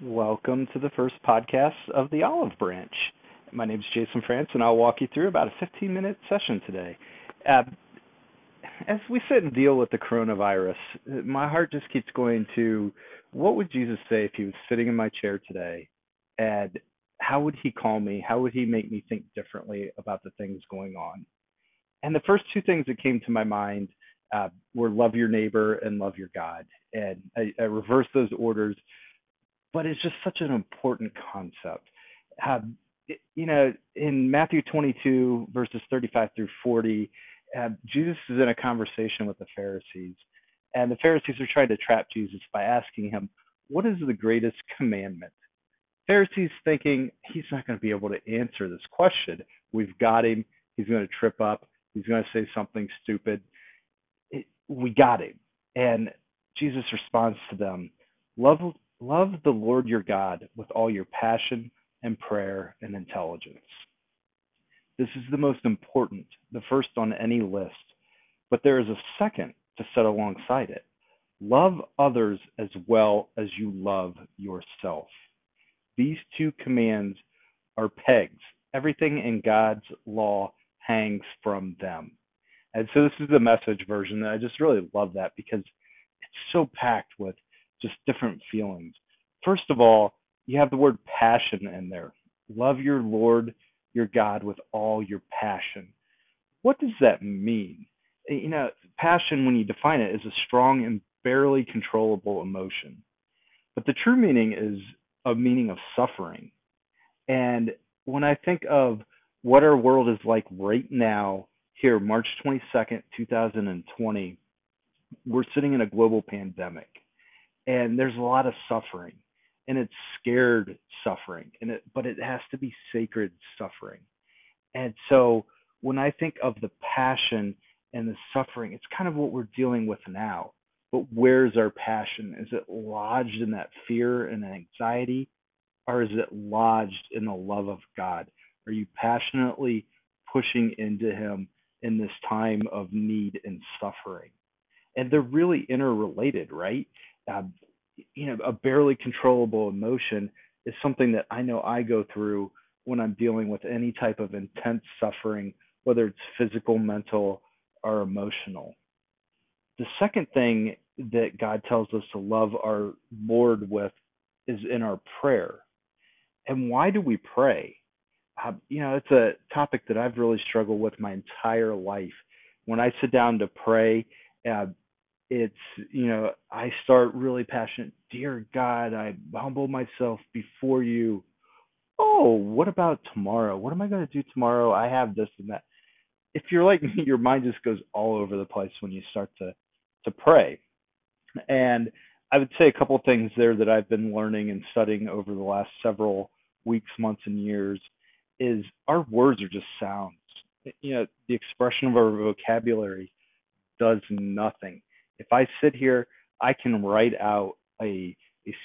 Welcome to the first podcast of The Olive Branch. My name is Jason France, and I'll walk you through about a 15-minute session today. As we sit and deal with the coronavirus, my heart just keeps going to, what would Jesus say if he was sitting in my chair today? And how would he call me? How would he make me think differently about the things going on? And the first two things that came to my mind were love your neighbor and love your God. And I reversed those orders. But it's just such an important concept. In Matthew 22, verses 35 through 40, Jesus is in a conversation with the Pharisees. And the Pharisees are trying to trap Jesus by asking him, what is the greatest commandment? Pharisees thinking, he's not going to be able to answer this question. We've got him. He's going to trip up. He's going to say something stupid. We got him. And Jesus responds to them, Love the Lord your God with all your passion and prayer and intelligence. This is the most important, the first on any list, but there is a second to set alongside it. Love others as well as you love yourself. These two commands are pegs. Everything in God's law hangs from them. And so this is the Message version. I just really love that because it's so packed with just different feelings. First of all, you have the word passion in there. Love your Lord, your God, with all your passion. What does that mean? Passion, when you define it, is a strong and barely controllable emotion. But the true meaning is a meaning of suffering. And when I think of what our world is like right now, here, March 22nd, 2020, we're sitting in a global pandemic. And there's a lot of suffering, and it's scared suffering, but it has to be sacred suffering. And so when I think of the passion and the suffering, it's kind of what we're dealing with now. But where's our passion? Is it lodged in that fear and anxiety, or is it lodged in the love of God? Are you passionately pushing into him in this time of need and suffering? And they're really interrelated, right? A barely controllable emotion is something that I know I go through when I'm dealing with any type of intense suffering, whether it's physical, mental, or emotional. The second thing that God tells us to love our Lord with is in our prayer. And why do we pray? It's a topic that I've really struggled with my entire life. When I sit down to pray, I start really passionate. Dear God, I humble myself before you. Oh, what about tomorrow? What am I going to do tomorrow? I have this and that. If you're like me, your mind just goes all over the place when you start to pray. And I would say a couple of things there that I've been learning and studying over the last several weeks, months, and years is our words are just sounds. The expression of our vocabulary does nothing. If I sit here, I can write out a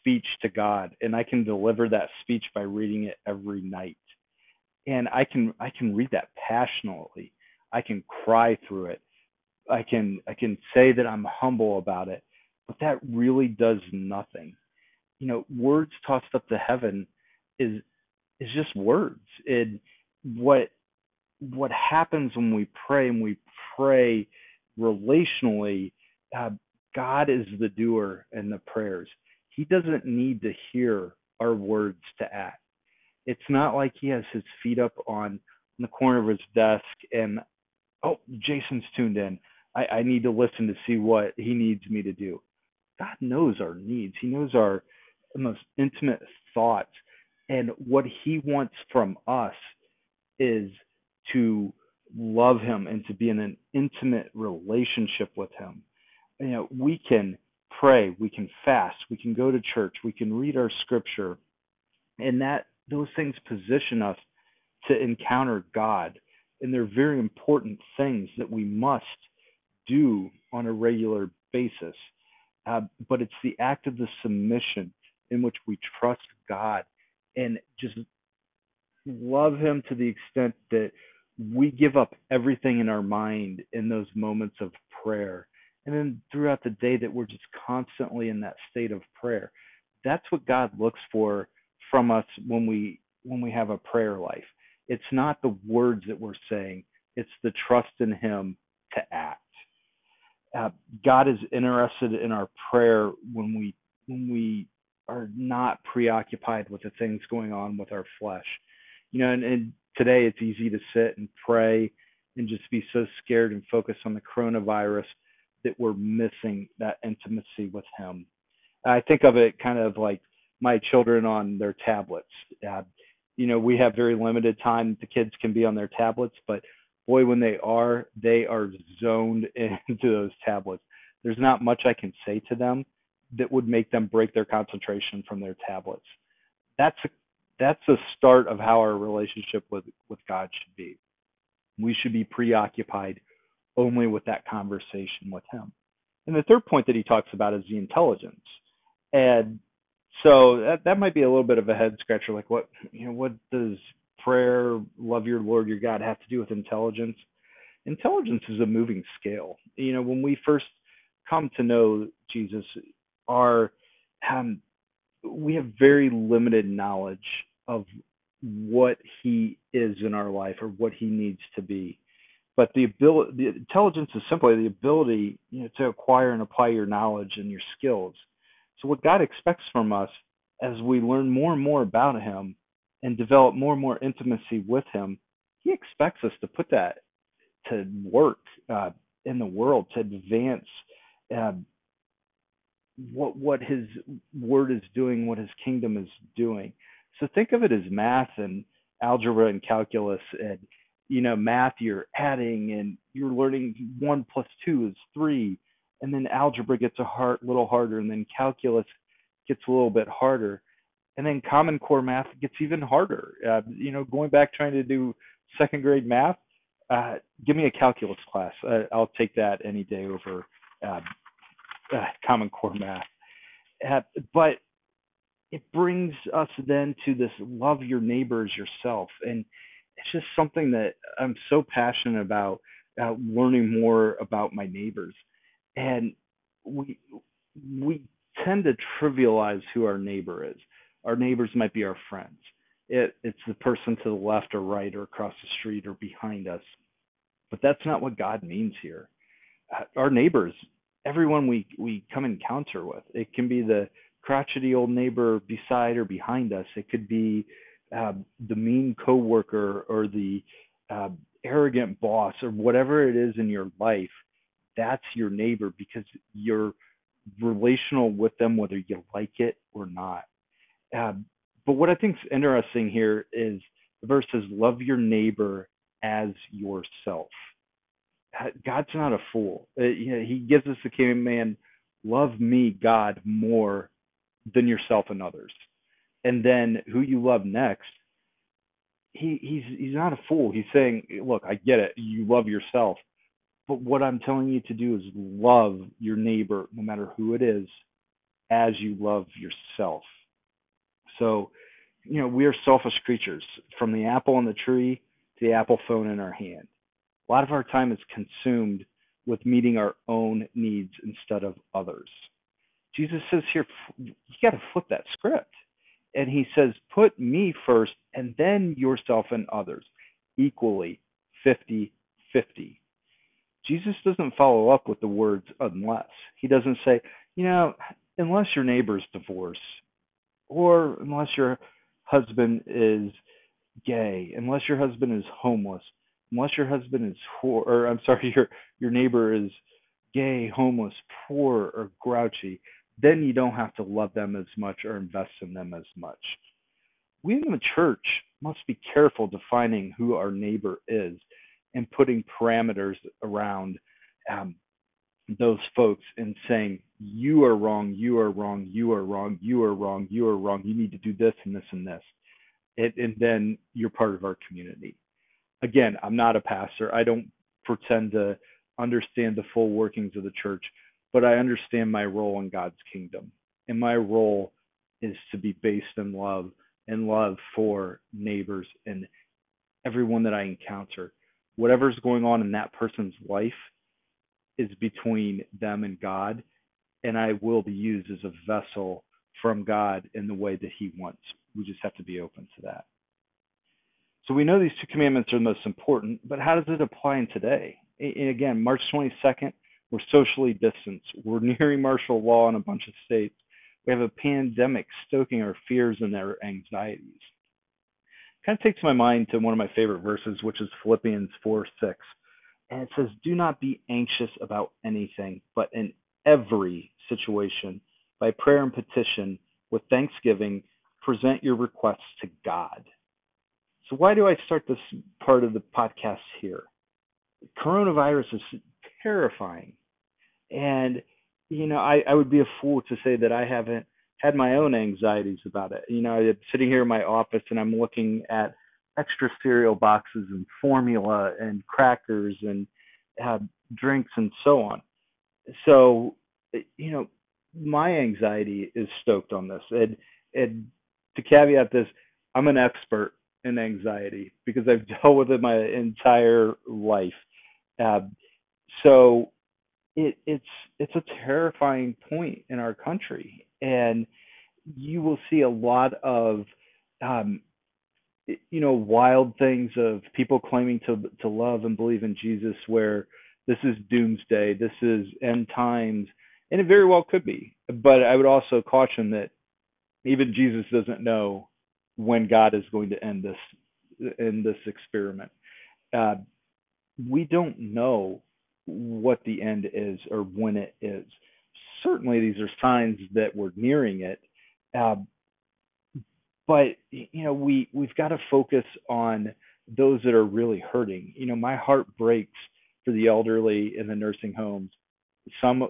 speech to God, and I can deliver that speech by reading it every night. And I can read that passionately. I can cry through it. I can say that I'm humble about it, but that really does nothing. Words tossed up to heaven is just words. And what happens when we pray, and we pray relationally, God is the doer in the prayers. He doesn't need to hear our words to act. It's not like he has his feet up on the corner of his desk and, oh, Jason's tuned in. I need to listen to see what he needs me to do. God knows our needs. He knows our most intimate thoughts. And what he wants from us is to love him and to be in an intimate relationship with him. We can pray, we can fast, we can go to church, we can read our scripture, and that those things position us to encounter God. And they're very important things that we must do on a regular basis. But it's the act of the submission in which we trust God and just love him to the extent that we give up everything in our mind in those moments of prayer. And then throughout the day that we're just constantly in that state of prayer. That's what God looks for from us when we have a prayer life. It's not the words that we're saying. It's the trust in Him to act. God is interested in our prayer when we are not preoccupied with the things going on with our flesh. You know, and today it's easy to sit and pray and just be so scared and focused on the coronavirus that we're missing that intimacy with Him. I think of it kind of like my children on their tablets. You know, we have very limited time the kids can be on their tablets, but boy, when they are zoned into those tablets. There's not much I can say to them that would make them break their concentration from their tablets. That's a start of how our relationship with God should be. We should be preoccupied only with that conversation with Him. And the third point that he talks about is the intelligence. And so that might be a little bit of a head scratcher, like what does prayer, love your Lord, your God, have to do with intelligence? Intelligence is a moving scale. You know, when we first come to know Jesus, we have very limited knowledge of what He is in our life or what He needs to be. But the intelligence is simply the ability, you know, to acquire and apply your knowledge and your skills. So what God expects from us as we learn more and more about Him and develop more and more intimacy with Him, He expects us to put that to work in the world, to advance what His Word is doing, what His kingdom is doing. So think of it as math and algebra and calculus, and, you know, math, you're adding and you're learning 1 + 2 is 3, and then algebra gets a little harder, and then calculus gets a little bit harder, and then Common Core math gets even harder. You know, going back trying to do second grade math, give me a calculus class. I'll take that any day over Common Core math. But it brings us then to this love your neighbor as yourself. And it's just something that I'm so passionate about, learning more about my neighbors. And we tend to trivialize who our neighbor is. Our neighbors might be our friends. It's the person to the left or right or across the street or behind us. But that's not what God means here. Our neighbors, everyone we come encounter with, it can be the crotchety old neighbor beside or behind us. It could be the mean coworker or the arrogant boss or whatever it is in your life. That's your neighbor, because you're relational with them, whether you like it or not. But what I think is interesting here is the verse says, love your neighbor as yourself. God's not a fool. He gives us the command, love me, God, more than yourself and others. And then who you love next, he's not a fool. He's saying, look, I get it. You love yourself. But what I'm telling you to do is love your neighbor, no matter who it is, as you love yourself. So, you know, we are selfish creatures, from the apple on the tree to the Apple phone in our hand. A lot of our time is consumed with meeting our own needs instead of others. Jesus says here, you got to flip that script. And He says, put me first and then yourself and others, equally 50-50. Jesus doesn't follow up with the words unless. He doesn't say, you know, unless your neighbor's divorced, or unless your husband is gay, unless your husband is homeless, unless your husband is your neighbor is gay, homeless, poor, or grouchy, then you don't have to love them as much or invest in them as much. We in the church must be careful defining who our neighbor is and putting parameters around those folks and saying, you are wrong, you are wrong, you are wrong, you are wrong, you are wrong, you need to do this and this and this. And then you're part of our community. Again, I'm not a pastor. I don't pretend to understand the full workings of the church, but I understand my role in God's kingdom. And my role is to be based in love, and love for neighbors and everyone that I encounter. Whatever's going on in that person's life is between them and God, and I will be used as a vessel from God in the way that he wants. We just have to be open to that. So we know these two commandments are the most important, but how does it apply in today? And again, March 22nd, we're socially distanced. We're nearing martial law in a bunch of states. We have a pandemic stoking our fears and our anxieties. Kind of takes my mind to one of my favorite verses, which is Philippians 4:6. And it says, do not be anxious about anything, but in every situation, by prayer and petition, with thanksgiving, present your requests to God. So why do I start this part of the podcast here? Coronavirus is terrifying. And, you know, I would be a fool to say that I haven't had my own anxieties about it. You know, I'm sitting here in my office and I'm looking at extra cereal boxes and formula and crackers and drinks and so on. So, you know, my anxiety is stoked on this. And to caveat this, I'm an expert in anxiety because I've dealt with it my entire life. So it's a terrifying point in our country. And you will see a lot of, you know, wild things of people claiming to love and believe in Jesus, where this is doomsday, this is end times, and it very well could be. But I would also caution that even Jesus doesn't know when God is going to end this experiment. We don't know what the end is or when it is. Certainly, these are signs that we're nearing it. But, you know, we've got to focus on those that are really hurting. You know, my heart breaks for the elderly in the nursing homes,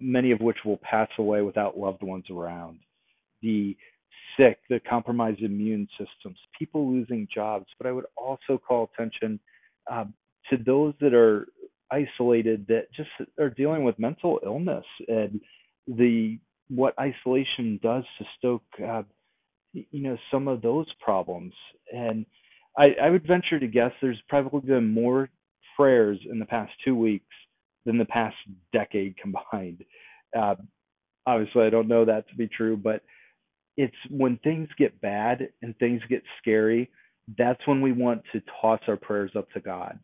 many of which will pass away without loved ones around. The sick, the compromised immune systems, people losing jobs. But I would also call attention to those that are isolated, that just are dealing with mental illness and what isolation does to stoke, you know, some of those problems. And I would venture to guess there's probably been more prayers in the past 2 weeks than the past decade combined. Obviously, I don't know that to be true, but it's when things get bad and things get scary, that's when we want to toss our prayers up to God.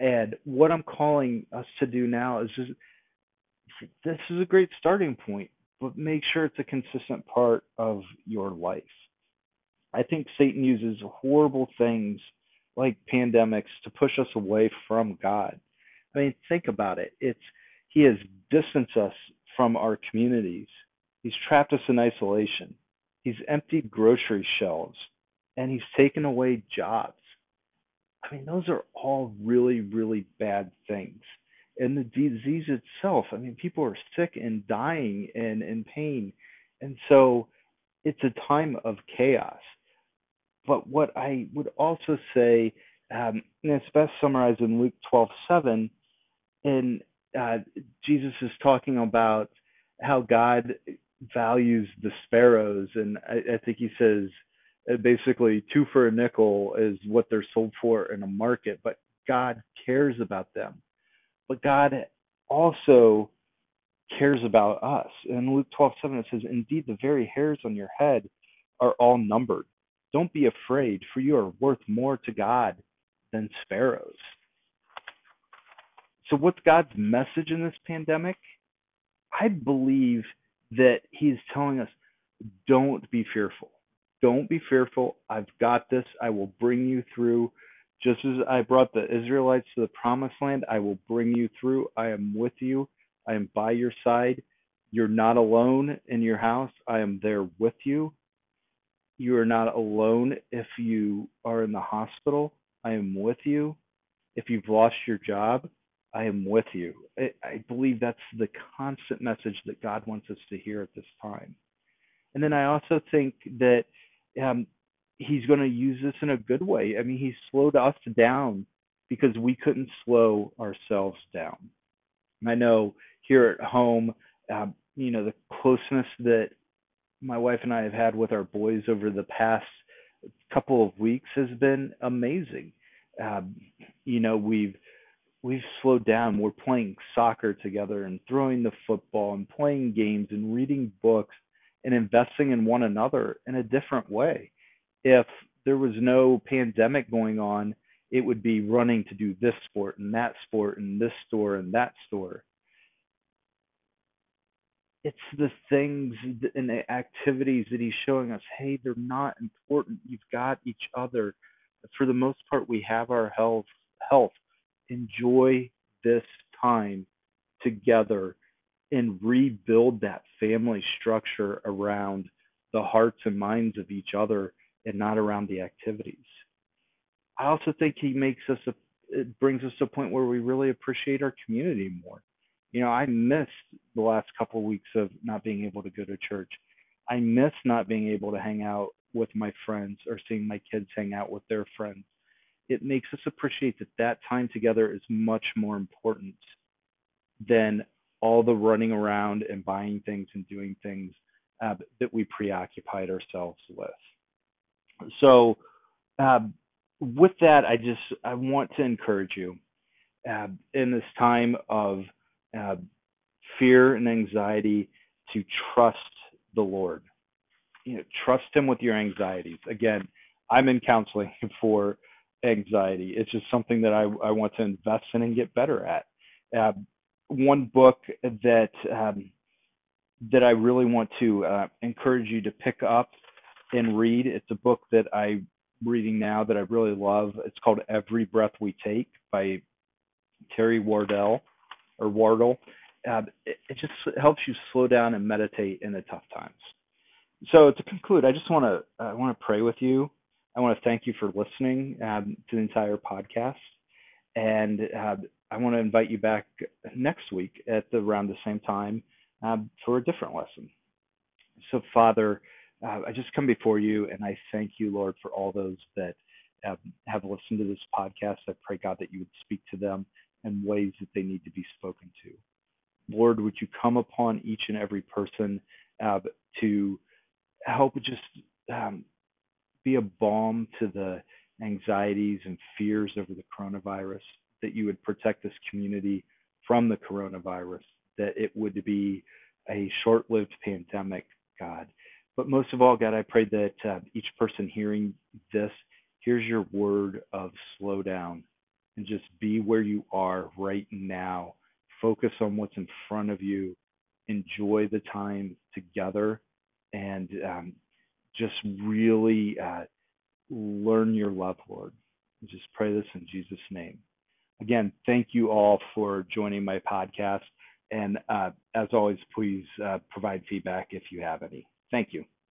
And what I'm calling us to do now is just, this is a great starting point, but make sure it's a consistent part of your life. I think Satan uses horrible things like pandemics to push us away from God. I mean, think about it. He has distanced us from our communities. He's trapped us in isolation. He's emptied grocery shelves, and he's taken away jobs. I mean, those are all really, really bad things. And the disease itself, I mean, people are sick and dying and in pain. And so it's a time of chaos. But what I would also say, and it's best summarized in Luke 12:7, and Jesus is talking about how God values the sparrows. And I think he says basically 2 for a nickel is what they're sold for in a market, but God cares about them. But God also cares about us. In Luke 12:7, it says, indeed, the very hairs on your head are all numbered. Don't be afraid, for you are worth more to God than sparrows. So what's God's message in this pandemic? I believe that he's telling us, don't be fearful. Don't be fearful. I've got this. I will bring you through. Just as I brought the Israelites to the promised land, I will bring you through. I am with you. I am by your side. You're not alone in your house. I am there with you. You are not alone if you are in the hospital. I am with you. If you've lost your job, I am with you. I believe that's the constant message that God wants us to hear at this time. And then I also think that he's going to use this in a good way. I mean, he slowed us down because we couldn't slow ourselves down. And I know here at home, you know, the closeness that my wife and I have had with our boys over the past couple of weeks has been amazing. You know, we've slowed down. We're playing soccer together and throwing the football and playing games and reading books and investing in one another in a different way. If there was no pandemic going on, it would be running to do this sport and that sport and this store and that store. It's the things and the activities that he's showing us, hey, they're not important. You've got each other. For the most part, we have our health. Enjoy this time together and rebuild that family structure around the hearts and minds of each other and not around the activities. I also think it brings us to a point where we really appreciate our community more. You know, I missed the last couple of weeks of not being able to go to church. I miss not being able to hang out with my friends or seeing my kids hang out with their friends. It makes us appreciate that time together is much more important than all the running around and buying things and doing things that we preoccupied ourselves with. So with that, I want to encourage you in this time of fear and anxiety to trust the Lord. You know, trust him with your anxieties. Again, I'm in counseling for anxiety. It's just something that I want to invest in and get better at. One book that I really want to encourage you to pick up and read. It's a book that I'm reading now that I really love. It's called Every Breath We Take by Terry Wardell. It just helps you slow down and meditate in the tough times. So to conclude, I want to pray with you. I want to thank you for listening to the entire podcast, and I want to invite you back next week at around the same time for a different lesson. So Father, I just come before you and I thank you, Lord, for all those that have listened to this podcast. I pray, God, that you would speak to them in ways that they need to be spoken to. Lord, would you come upon each and every person to help just be a balm to the anxieties and fears over the coronavirus, that you would protect this community from the coronavirus, that it would be a short-lived pandemic, God. But most of all, God, I pray that each person hearing this hears your word of slow down and just be where you are right now. Focus on what's in front of you. Enjoy the time together and just really learn your love, Lord. I just pray this in Jesus' name. Again, thank you all for joining my podcast. And as always, please provide feedback if you have any. Thank you.